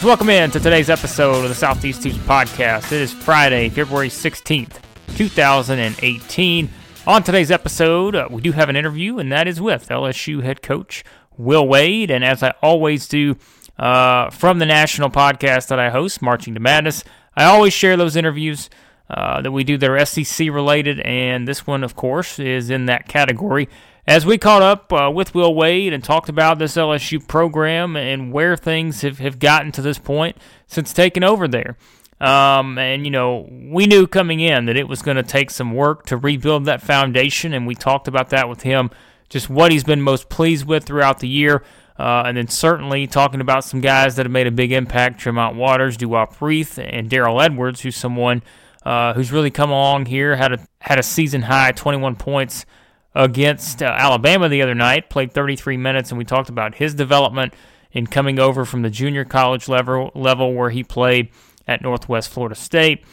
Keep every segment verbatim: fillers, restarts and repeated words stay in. Welcome in to today's episode of the Southeast Hoops Podcast. It is Friday, February sixteenth, two thousand eighteen. On today's episode, uh, we do have an interview, and that is with L S U head coach Will Wade. And as I always do uh, from the national podcast that I host, Marching to Madness, I always share those interviews uh, that we do that are S E C-related, and this one, of course, is in that category. As we caught up uh, with Will Wade and talked about this L S U program and where things have, have gotten to this point since taking over there. Um, and, you know, we knew coming in that it was going to take some work to rebuild that foundation, and we talked about that with him, just what he's been most pleased with throughout the year, uh, and then certainly talking about some guys that have made a big impact, Tremont Waters, Duop Reath, and Daryl Edwards, who's someone uh, who's really come along here, had a, had a season-high twenty-one points against uh, Alabama the other night, played thirty-three minutes, and we talked about his development in coming over from the junior college level, level where he played at Northwest Florida State.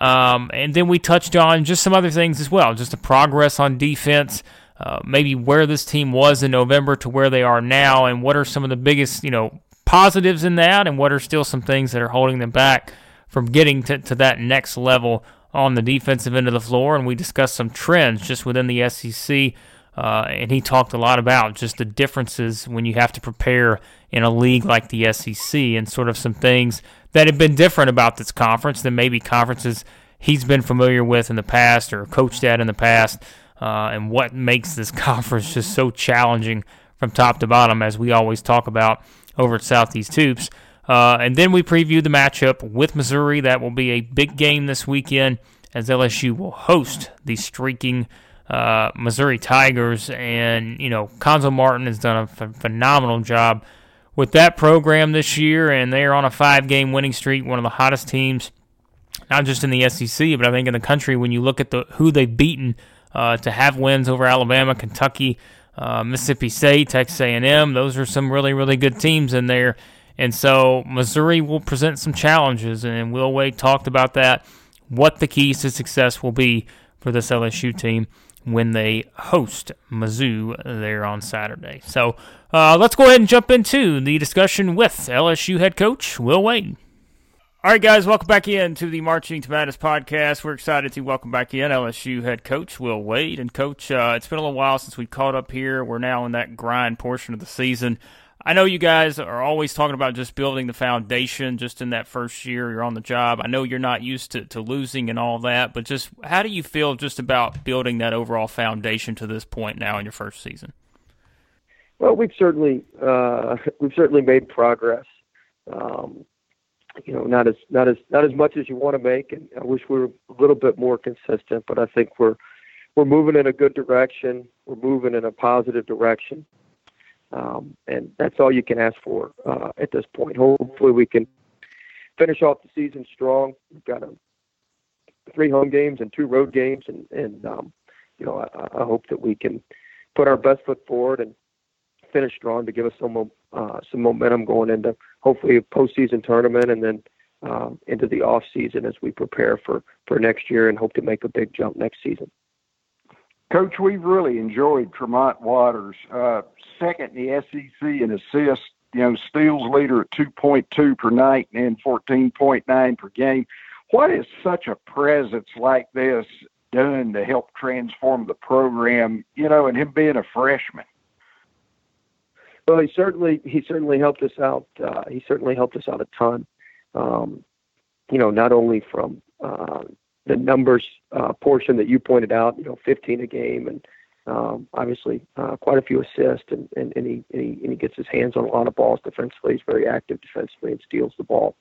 Um, and then we touched on just some other things as well, just the progress on defense, uh, maybe where this team was in November to where they are now, and what are some of the biggest, you know, positives in that, and what are still some things that are holding them back from getting to, to that next level on the defensive end of the floor, and we discussed some trends just within the S E C, uh, and he talked a lot about just the differences when you have to prepare in a league like the S E C and sort of some things that have been different about this conference than maybe conferences he's been familiar with in the past or coached at in the past, uh, and what makes this conference just so challenging from top to bottom, as we always talk about over at Southeast Hoops. Uh, and then we preview the matchup with Missouri. That will be a big game this weekend as L S U will host the streaking uh, Missouri Tigers. And, you know, Cuonzo Martin has done a ph- phenomenal job with that program this year, and they are on a five-game winning streak, one of the hottest teams, not just in the S E C, but I think in the country when you look at the who they've beaten uh, to have wins over Alabama, Kentucky, uh, Mississippi State, Texas A and M. Those are some really, really good teams in there. And so Missouri will present some challenges, and Will Wade talked about that, what the keys to success will be for this L S U team when they host Mizzou there on Saturday. So uh, let's go ahead and jump into the discussion with L S U head coach Will Wade. All right, guys, welcome back in to the Marching to Madness podcast. We're excited to welcome back in L S U head coach Will Wade. And, Coach, uh, it's been a little while since we caught up here. We're now in that grind portion of the season. I know you guys are always talking about just building the foundation just in that first year you're on the job. I know you're not used to, to losing and all that, but just how do you feel just about building that overall foundation to this point now in your first season? Well, we've certainly uh, we've certainly made progress. Um, you know, not as not as not as much as you want to make, and I wish we were a little bit more consistent. But I think we're we're moving in a good direction. We're moving in a positive direction. Um, and that's all you can ask for uh, at this point. Hopefully we can finish off the season strong. We've got um, three home games and two road games, and, and um, you know, I, I hope that we can put our best foot forward and finish strong to give us some uh, some momentum going into hopefully a postseason tournament and then um, into the off season as we prepare for, for next year and hope to make a big jump next season. Coach, we've really enjoyed Tremont Waters, uh, second in the S E C in assists, you know, steals leader at two point two per night and fourteen point nine per game. What has such a presence like this done to help transform the program, you know, and him being a freshman? Well, he certainly he certainly helped us out. Uh, he certainly helped us out a ton, um, you know, not only from uh, – the numbers uh, portion that you pointed out, you know, fifteen a game, and um, obviously uh, quite a few assists, and, and, and, he, and, he, and he gets his hands on a lot of balls defensively. He's very active defensively and steals the ball.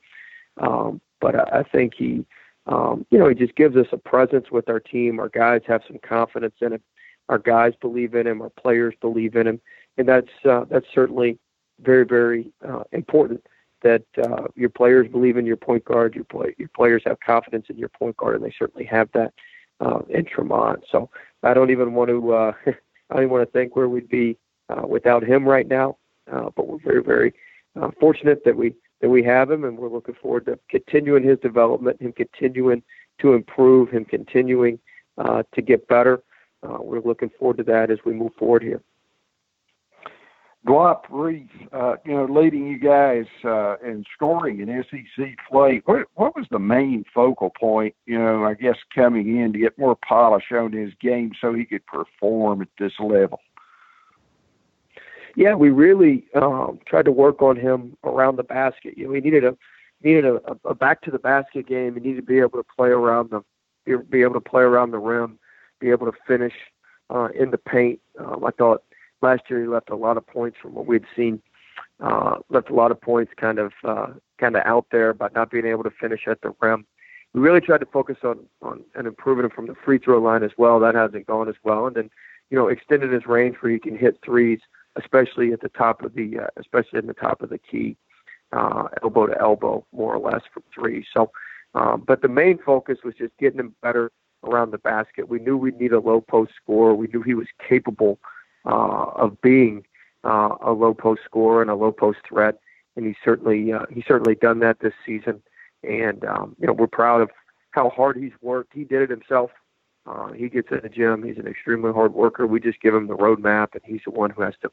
Um, but I, I think he, um, you know, he just gives us a presence with our team. Our guys have some confidence in him. Our guys believe in him. Our players believe in him. And that's uh, that's certainly very, very uh, important. That uh, your players believe in your point guard, your play, your players have confidence in your point guard, and they certainly have that uh, in Tremont. So I don't even want to uh, I don't even want to think where we'd be uh, without him right now. Uh, but we're very, very uh, fortunate that we that we have him, and we're looking forward to continuing his development, him continuing to improve, him continuing uh, to get better. Uh, we're looking forward to that as we move forward here. Duop Reath, uh, you know, leading you guys uh, in scoring in S E C play. What, what was the main focal point, you know, I guess coming in to get more polish on his game so he could perform at this level? Yeah, we really um, tried to work on him around the basket. You know, he needed a needed a, a back to the basket game. He needed to be able to play around the be able to play around the rim, be able to finish uh, in the paint. Um, I thought last year he left a lot of points from what we'd seen. Uh, left a lot of points kind of uh, kind of out there by not being able to finish at the rim. We really tried to focus on on and improving him from the free throw line as well. That hasn't gone as well, and then you know extending his range where he can hit threes, especially at the top of the, uh, especially in the top of the key, uh, elbow to elbow, more or less from three. So, um, but the main focus was just getting him better around the basket. We knew we'd need a low post scorer. We knew he was capable uh, of being uh, a low post scorer and a low post threat, and he certainly uh, he certainly done that this season. And um, you know we're proud of how hard he's worked. He did it himself. Uh, he gets in the gym. He's an extremely hard worker. We just give him the roadmap, and he's the one who has to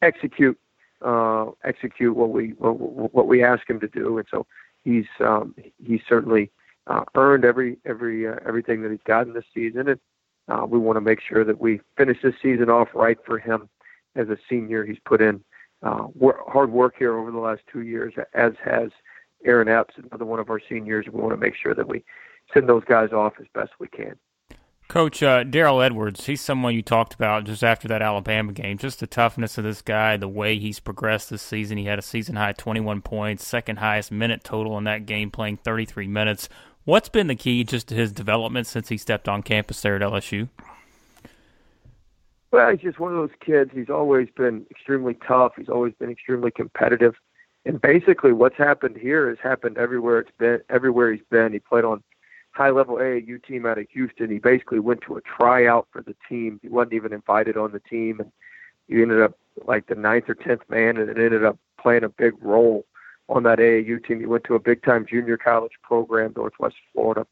execute uh, execute what we what, what we ask him to do. And so he's um, he's certainly uh, earned every every uh, everything that he's gotten this season, and uh, we want to make sure that we finish this season off right for him as a senior. He's put in uh, wor- hard work here over the last two years, as has Aaron Epps, another one of our seniors. We want to make sure that we send those guys off as best we can. Coach, uh, Daryl Edwards, he's someone you talked about just after that Alabama game, just the toughness of this guy, the way he's progressed this season. He had a season-high twenty-one points, second-highest minute total in that game, playing thirty-three minutes. What's been the key just to his development since he stepped on campus there at L S U? Well, he's just one of those kids. He's always been extremely tough. He's always been extremely competitive. And basically what's happened here has happened everywhere it's been, everywhere he's been. He played on high-level A A U team out of Houston. He basically went to a tryout for the team. He wasn't even invited on the team, and he ended up like the ninth or tenth man, and it ended up playing a big role on that A A U team. He went to a big-time junior college program, Northwest Florida,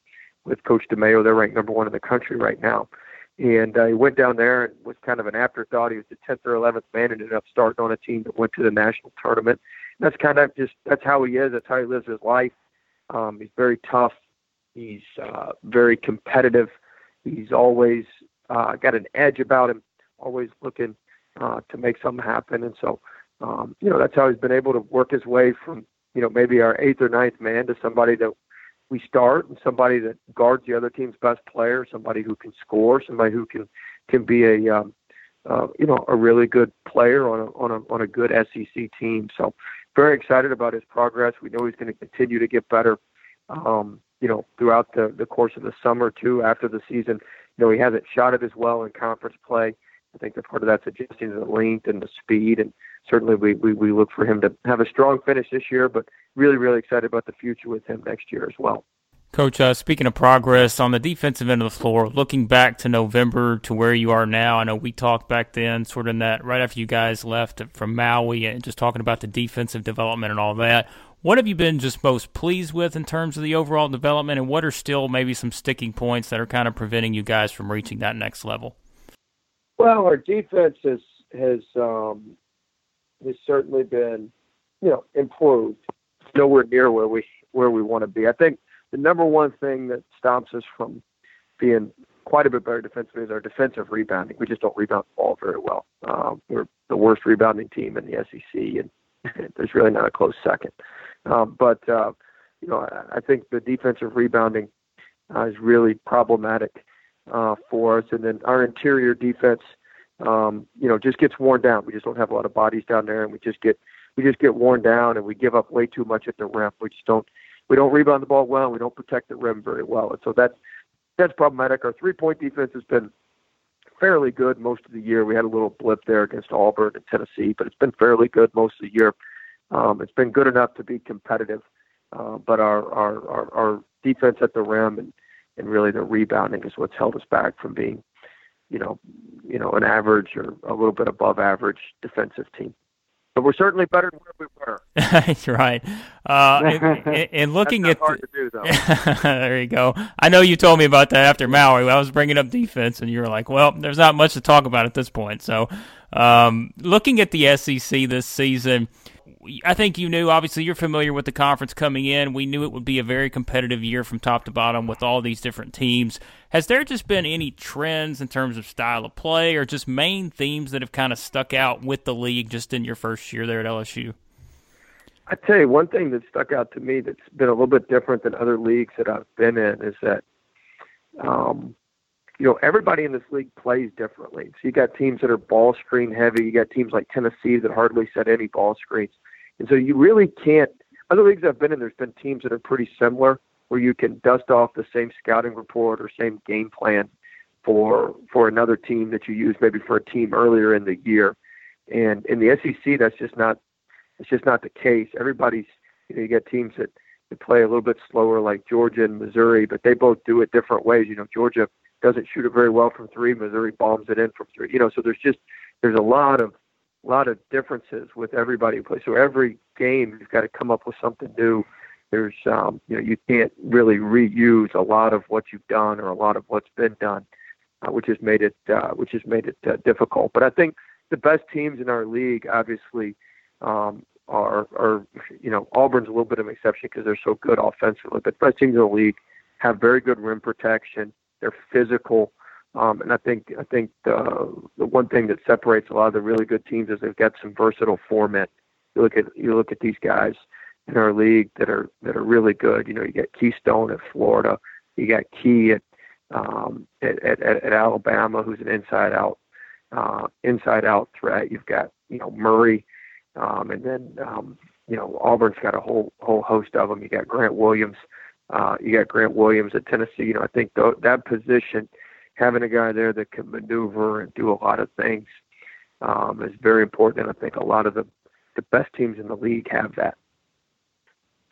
with Coach DeMayo. They're ranked number one in the country right now. And uh, he went down there and was kind of an afterthought. He was the tenth or eleventh man and ended up starting on a team that went to the national tournament. And that's kind of just that's how he is. That's how he lives his life. Um, he's very tough. He's uh, very competitive. He's always uh, got an edge about him, always looking uh, to make something happen. And so, um, you know, that's how he's been able to work his way from, you know, maybe our eighth or ninth man to somebody that we start and somebody that guards the other team's best player, somebody who can score, somebody who can, can be a, um, uh, you know, a really good player on a, on a, on a good S E C team. So very excited about his progress. We know he's going to continue to get better. Um, you know, throughout the, the course of the summer, too, after the season. You know, he hasn't shot it as well in conference play. I think that part of that's adjusting to the length and the speed, and certainly we, we, we look for him to have a strong finish this year, but really, really excited about the future with him next year as well. Coach, uh, speaking of progress, on the defensive end of the floor, looking back to November to where you are now, I know we talked back then sort of in that right after you guys left from Maui and just talking about the defensive development and all that. What have you been just most pleased with in terms of the overall development, and what are still maybe some sticking points that are kind of preventing you guys from reaching that next level? Well, our defense has has, um, has certainly been, you know, improved. Nowhere near where we where we want to be. I think the number one thing that stops us from being quite a bit better defensively is our defensive rebounding. We just don't rebound the ball very well. Uh, we're the worst rebounding team in the S E C, and there's really not a close second. Uh, but, uh, you know, I, I think the defensive rebounding uh, is really problematic uh, for us. And then our interior defense, um, you know, just gets worn down. We just don't have a lot of bodies down there, and we just get we just get worn down, and we give up way too much at the rim. We just don't we don't rebound the ball well. We don't protect the rim very well. And so that's, that's problematic. Our three-point defense has been fairly good most of the year. We had a little blip there against Auburn and Tennessee, but it's been fairly good most of the year. Um, it's been good enough to be competitive, uh, but our, our, our, our defense at the rim and, and really the rebounding is what's held us back from being, you know, you know, an average or a little bit above average defensive team. But we're certainly better than where we were. That's right. Uh, and, and looking That's not at the, hard to do, though. There you go. I know you told me about that after Maui. I was bringing up defense, and you were like, well, there's not much to talk about at this point. So um, looking at the S E C this season, I think you knew, obviously you're familiar with the conference coming in. We knew it would be a very competitive year from top to bottom with all these different teams. Has there just been any trends in terms of style of play or just main themes that have kind of stuck out with the league just in your first year there at L S U? I tell you, one thing that stuck out to me that's been a little bit different than other leagues that I've been in is that, um, you know, everybody in this league plays differently. So you got teams that are ball screen heavy. You got teams like Tennessee that hardly set any ball screens. And so you really can't – other leagues I've been in, there's been teams that are pretty similar where you can dust off the same scouting report or same game plan for for another team that you used maybe for a team earlier in the year. And in the S E C, that's just not – it's just not the case. Everybody's – you know, you got teams that, that play a little bit slower like Georgia and Missouri, but they both do it different ways. You know, Georgia doesn't shoot it very well from three. Missouri bombs it in from three. You know, so there's just – there's a lot of – a lot of differences with everybody who plays. So every game, you've got to come up with something new. There's, um, you know, you can't really reuse a lot of what you've done or a lot of what's been done, uh, which has made it, uh, which has made it uh, difficult. But I think the best teams in our league, obviously, um, are, are, you know, Auburn's a little bit of an exception because they're so good offensively. But the best teams in the league have very good rim protection. They're physical. Um, and I think I think the, the one thing that separates a lot of the really good teams is they've got some versatile format. You look at you look at these guys in our league that are that are really good. You know, you got Keystone at Florida, you got Key at um, at, at, at Alabama, who's an inside out uh, inside out threat. You've got you know Murray, um, and then um, you know Auburn's got a whole whole host of them. You got Grant Williams, uh, you got Grant Williams at Tennessee. You know, I think th- that position. Having a guy there that can maneuver and do a lot of things um, is very important. And I think a lot of the, the best teams in the league have that.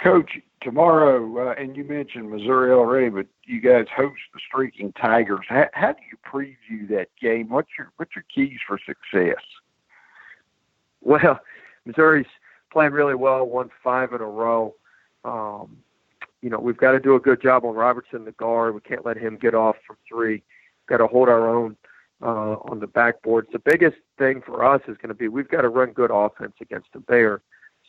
Coach, tomorrow, uh, and you mentioned Missouri already, but you guys host the Streaking Tigers. How, how do you preview that game? What's your what's your keys for success? Well, Missouri's playing really well, won five in a row. Um, you know, we've got to do a good job on Robertson, the guard. We can't let him get off from three. Got to hold our own uh, on the backboards. The biggest thing for us is going to be we've got to run good offense against them. They are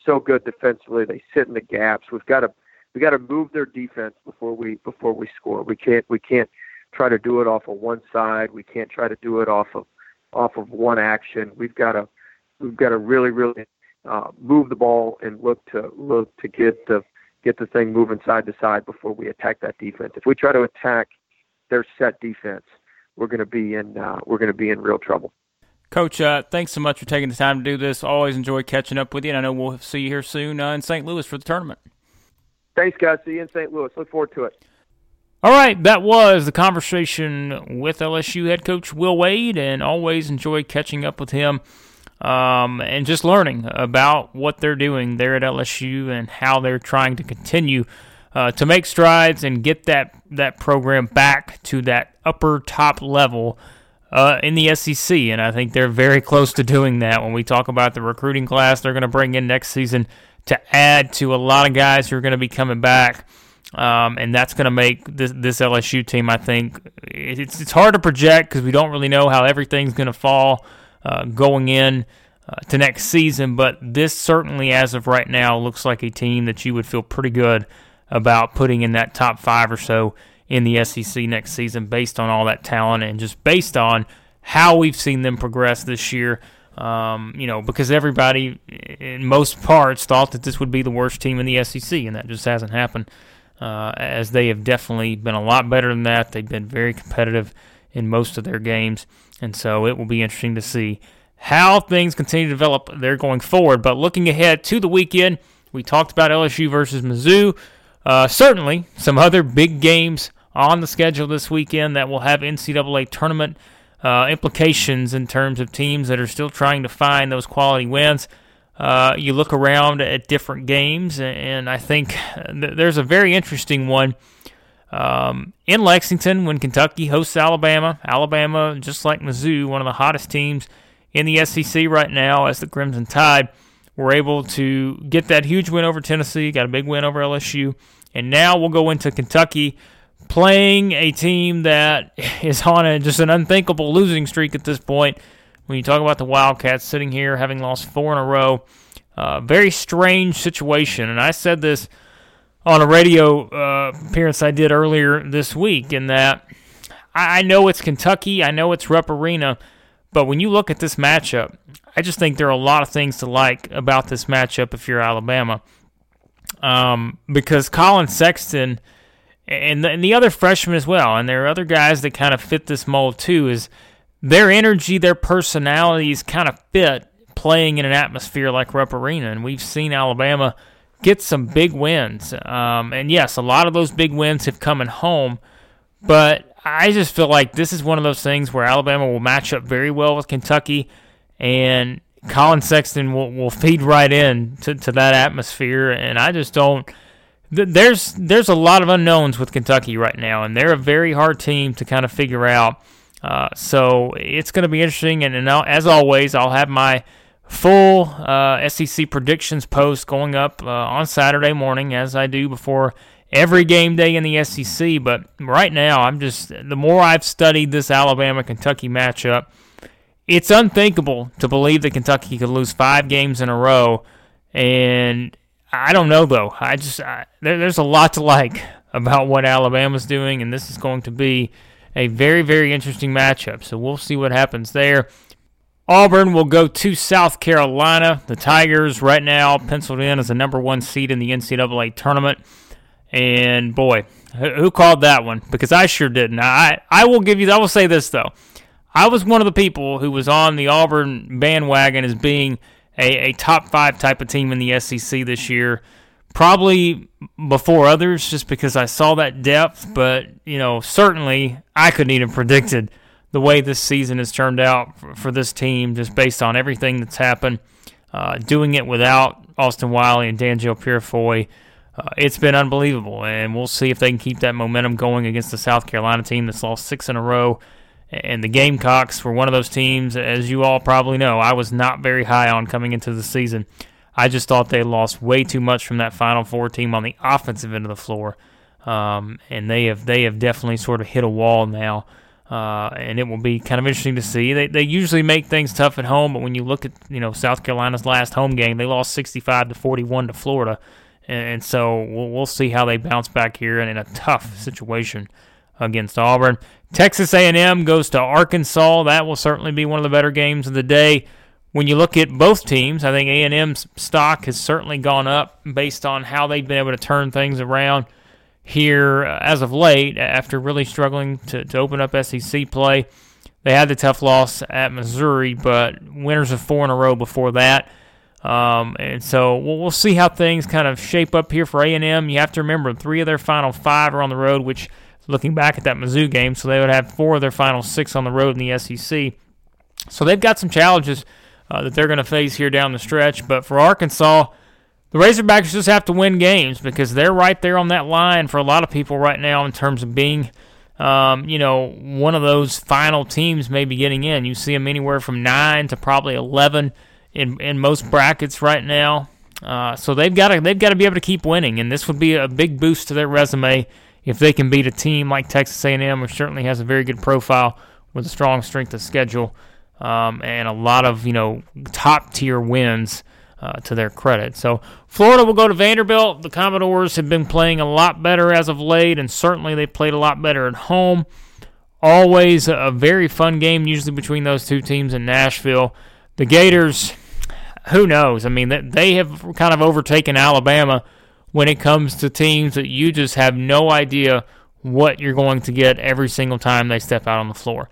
so good defensively. They sit in the gaps. We've got to we got to move their defense before we before we score. We can't we can't try to do it off of one side. We can't try to do it off of off of one action. We've got to we've got to really really uh, move the ball and look to look to get the get the thing moving side to side before we attack that defense. If we try to attack their set defense, we're going to be in uh, we're going to be in real trouble. Coach, uh, thanks so much for taking the time to do this. Always enjoy catching up with you, and I know we'll see you here soon uh, in Saint Louis for the tournament. Thanks, guys. See you in Saint Louis. Look forward to it. All right, that was the conversation with L S U head coach Will Wade, and always enjoy catching up with him um, and just learning about what they're doing there at L S U and how they're trying to continue Uh, to make strides and get that, that program back to that upper top level uh, in the S E C. And I think they're very close to doing that. When we talk about the recruiting class they're going to bring in next season to add to a lot of guys who are going to be coming back. Um, and that's going to make this, this L S U team, I think, it's, it's hard to project because we don't really know how everything's going to fall uh, going in uh, to next season. But this certainly, as of right now, looks like a team that you would feel pretty good about putting in that top five or so in the S E C next season based on all that talent and just based on how we've seen them progress this year. Um, you know, because everybody in most parts thought that this would be the worst team in the S E C, and that just hasn't happened, uh, as they have definitely been a lot better than that. They've been very competitive in most of their games, and so it will be interesting to see how things continue to develop there going forward. But looking ahead to the weekend, we talked about L S U versus Mizzou. Uh, certainly, some other big games on the schedule this weekend that will have N C double A tournament uh, implications in terms of teams that are still trying to find those quality wins. Uh, you look around at different games, and I think th- there's a very interesting one um, in Lexington when Kentucky hosts Alabama. Alabama, just like Mizzou, one of the hottest teams in the S E C right now as the Crimson Tide, were able to get that huge win over Tennessee, got a big win over L S U, and now we'll go into Kentucky playing a team that is on a, just an unthinkable losing streak at this point. When you talk about the Wildcats sitting here having lost four in a row, uh, very strange situation, and I said this on a radio uh, appearance I did earlier this week, in that I, I know it's Kentucky, I know it's Rupp Arena, but when you look at this matchup, I just think there are a lot of things to like about this matchup if you're Alabama. Um, because Colin Sexton and the, and the other freshmen as well, and there are other guys that kind of fit this mold too, is their energy, their personalities kind of fit playing in an atmosphere like Rupp Arena, and we've seen Alabama get some big wins. Um, and yes, a lot of those big wins have come at home, but I just feel like this is one of those things where Alabama will match up very well with Kentucky, and Colin Sexton will, will feed right in to, to that atmosphere. And I just don't th- – there's there's a lot of unknowns with Kentucky right now, and they're a very hard team to kind of figure out. Uh, so it's going to be interesting, and, and as always, I'll have my – full uh, S E C predictions post going up uh, on Saturday morning, as I do before every game day in the S E C. But right now, I'm just the more I've studied this Alabama-Kentucky matchup, it's unthinkable to believe that Kentucky could lose five games in a row. And I don't know though. I just I, there, there's a lot to like about what Alabama's doing, and this is going to be a very, very interesting matchup. So we'll see what happens there. Auburn will go to South Carolina. The Tigers right now penciled in as the number one seed in the N C double A tournament. And, boy, who called that one? Because I sure didn't. I, I will give you – I will say this, though. I was one of the people who was on the Auburn bandwagon as being a, a top five type of team in the S E C this year, probably before others just because I saw that depth. But, you know, certainly I couldn't even predict it, the way this season has turned out for this team, just based on everything that's happened, uh, doing it without Austin Wiley and Danjel Purefoy, uh, it's been unbelievable. And we'll see if they can keep that momentum going against the South Carolina team that's lost six in a row. And the Gamecocks were one of those teams, as you all probably know, I was not very high on coming into the season. I just thought they lost way too much from that Final Four team on the offensive end of the floor. Um, and they have they have definitely sort of hit a wall now. Uh, and it will be kind of interesting to see. They they usually make things tough at home, but when you look at, you know, South Carolina's last home game, they lost sixty-five to forty-one to Florida, and, and so we'll, we'll see how they bounce back here and in a tough situation against Auburn. Texas A and M goes to Arkansas. That will certainly be one of the better games of the day. When you look at both teams, I think A and M's stock has certainly gone up based on how they've been able to turn things around here as of late, after really struggling to, to open up S E C play. They had the tough loss at Missouri, but winners of four in a row before that. Um, and so we'll, we'll see how things kind of shape up here for A and M. You have to remember three of their final five are on the road, which, looking back at that Mizzou game, so they would have four of their final six on the road in the S E C. So they've got some challenges uh, that they're going to face here down the stretch. But for Arkansas, the Razorbacks just have to win games because they're right there on that line for a lot of people right now in terms of being, um, you know, one of those final teams maybe getting in. You see them anywhere from nine to probably eleven in in most brackets right now. Uh, so they've got to they've got to be able to keep winning, and this would be a big boost to their resume if they can beat a team like Texas A and M, which certainly has a very good profile with a strong strength of schedule um, and a lot of, you know, top tier wins Uh, to their credit. So Florida will go to Vanderbilt. The Commodores have been playing a lot better as of late, and certainly they played a lot better at home. Always a very fun game, usually between those two teams in Nashville. The Gators, who knows? I mean, they have kind of overtaken Alabama when it comes to teams that you just have no idea what you're going to get every single time they step out on the floor.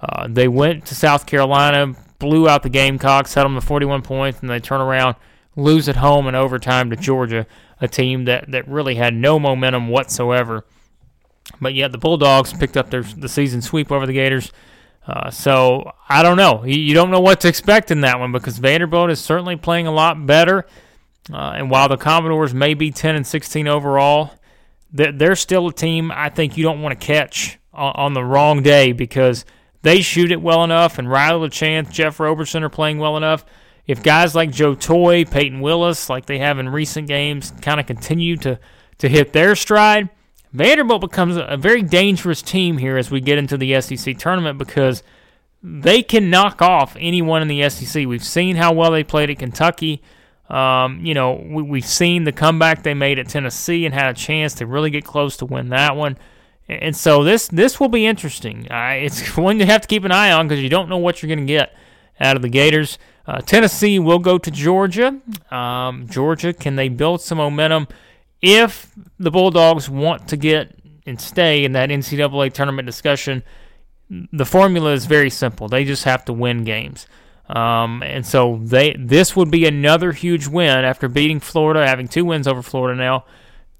Uh, they went to South Carolina, blew out the Gamecocks, had them to forty-one points, and they turn around, lose at home in overtime to Georgia, a team that, that really had no momentum whatsoever. But yet the Bulldogs picked up their the season sweep over the Gators. Uh, so I don't know. You, you don't know what to expect in that one because Vanderbilt is certainly playing a lot better. Uh, and while the Commodores may be ten and sixteen overall, they're, they're still a team I think you don't want to catch on, on the wrong day because they shoot it well enough, and Riley LeChance, Jeff Roberson are playing well enough. if guys like Joe Toy, Peyton Willis, like they have in recent games, kind of continue to, to hit their stride, Vanderbilt becomes a very dangerous team here as we get into the S E C tournament because they can knock off anyone in the S E C. We've seen how well they played at Kentucky. Um, you know, we, we've seen the comeback they made at Tennessee and had a chance to really get close to win that one. And so this this will be interesting. Uh, it's one you have to keep an eye on because you don't know what you're going to get out of the Gators. Uh, Tennessee will go to Georgia. Um, Georgia, can they build some momentum if the Bulldogs want to get and stay in that N C double A tournament discussion? The formula is very simple. They just have to win games. Um, and so they this would be another huge win after beating Florida, having two wins over Florida now.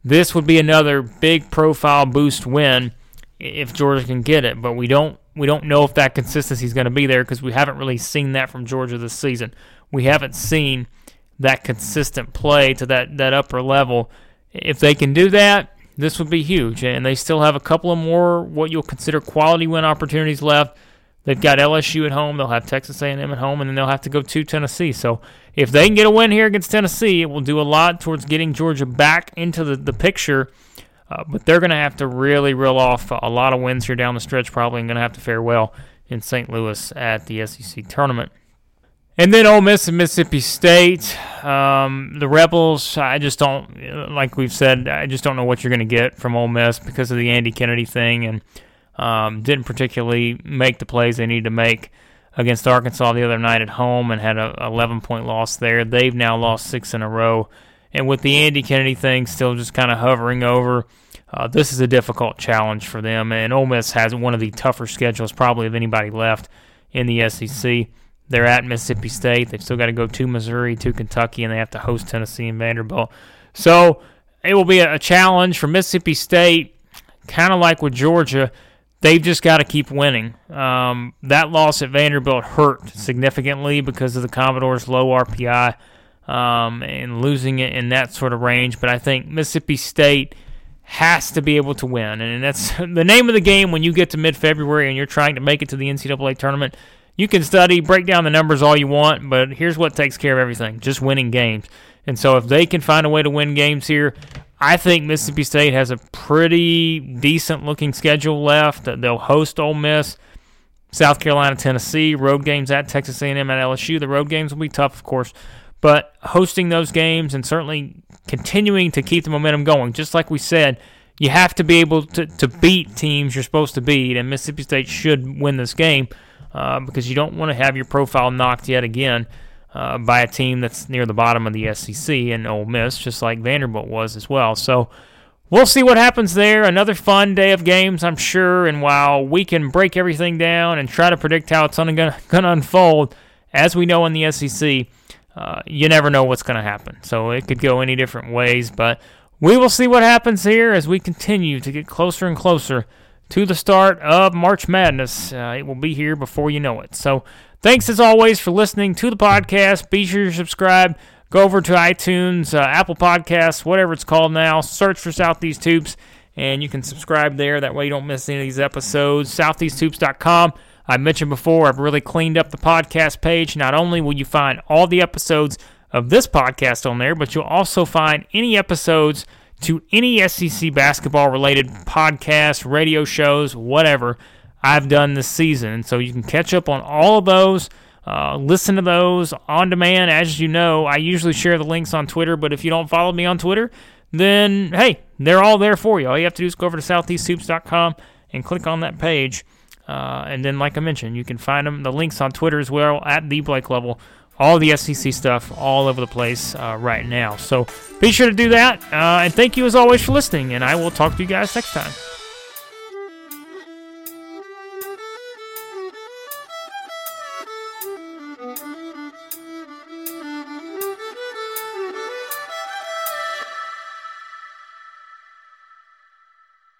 This would be another big profile boost win if Georgia can get it, but we don't we don't know if that consistency is going to be there because we haven't really seen that from Georgia this season. We haven't seen that consistent play to that, that upper level. If they can do that, this would be huge, and they still have a couple of more what you'll consider quality win opportunities left. They've got L S U at home, they'll have Texas A and M at home, and then they'll have to go to Tennessee. So if they can get a win here against Tennessee, it will do a lot towards getting Georgia back into the, the picture. Uh, but they're going to have to really reel off a lot of wins here down the stretch, probably, and going to have to fare well in Saint Louis at the S E C tournament. And then Ole Miss and Mississippi State. Um, the Rebels, I just don't, like we've said, I just don't know what you're going to get from Ole Miss because of the Andy Kennedy thing, and Um, didn't particularly make the plays they needed to make against Arkansas the other night at home and had an eleven-point loss there. They've now lost six in a row. And with the Andy Kennedy thing still just kind of hovering over, uh, this is a difficult challenge for them. And Ole Miss has one of the tougher schedules probably of anybody left in the S E C. They're at Mississippi State. They've still got to go to Missouri, to Kentucky, and they have to host Tennessee and Vanderbilt. So it will be a challenge for Mississippi State, kind of like with Georgia. They've just got to keep winning. Um, that loss at Vanderbilt hurt significantly because of the Commodore's low R P I um, and losing it in that sort of range. But I think Mississippi State has to be able to win. And that's the name of the game when you get to mid-February and you're trying to make it to the N C double A tournament. You can study, break down the numbers all you want, but here's what takes care of everything, just winning games. And so if they can find a way to win games here, I think Mississippi State has a pretty decent-looking schedule left. They'll host Ole Miss, South Carolina, Tennessee, road games at Texas A and M, at L S U. The road games will be tough, of course, but hosting those games and certainly continuing to keep the momentum going. Just like we said, you have to be able to, to beat teams you're supposed to beat, and Mississippi State should win this game uh, because you don't want to have your profile knocked yet again Uh, by a team that's near the bottom of the S E C and Ole Miss, just like Vanderbilt was as well. So we'll see what happens there. Another fun day of games, I'm sure. And while we can break everything down and try to predict how it's going to unfold, as we know in the S E C, uh, you never know what's going to happen. So it could go any different ways. But we will see what happens here as we continue to get closer and closer to the start of March Madness. Uh, it will be here before you know it. So thanks, as always, for listening to the podcast. Be sure to subscribe. Go over to iTunes, uh, Apple Podcasts, whatever it's called now. Search for Southeast Hoops, and you can subscribe there. That way you don't miss any of these episodes. Southeast Hoops dot com. I mentioned before, I've really cleaned up the podcast page. Not only will you find all the episodes of this podcast on there, but you'll also find any episodes to any S E C basketball-related podcasts, radio shows, whatever I've done this season. So you can catch up on all of those, uh, listen to those on demand. As you know, I usually share the links on Twitter, but if you don't follow me on Twitter, then, hey, they're all there for you. All you have to do is go over to Southeast Hoops dot com and click on that page. Uh, and then, like I mentioned, you can find them, the links on Twitter as well, at the Blake Lovell. All the S E C stuff all over the place uh, right now. So be sure to do that. Uh, and thank you, as always, for listening. And I will talk to you guys next time.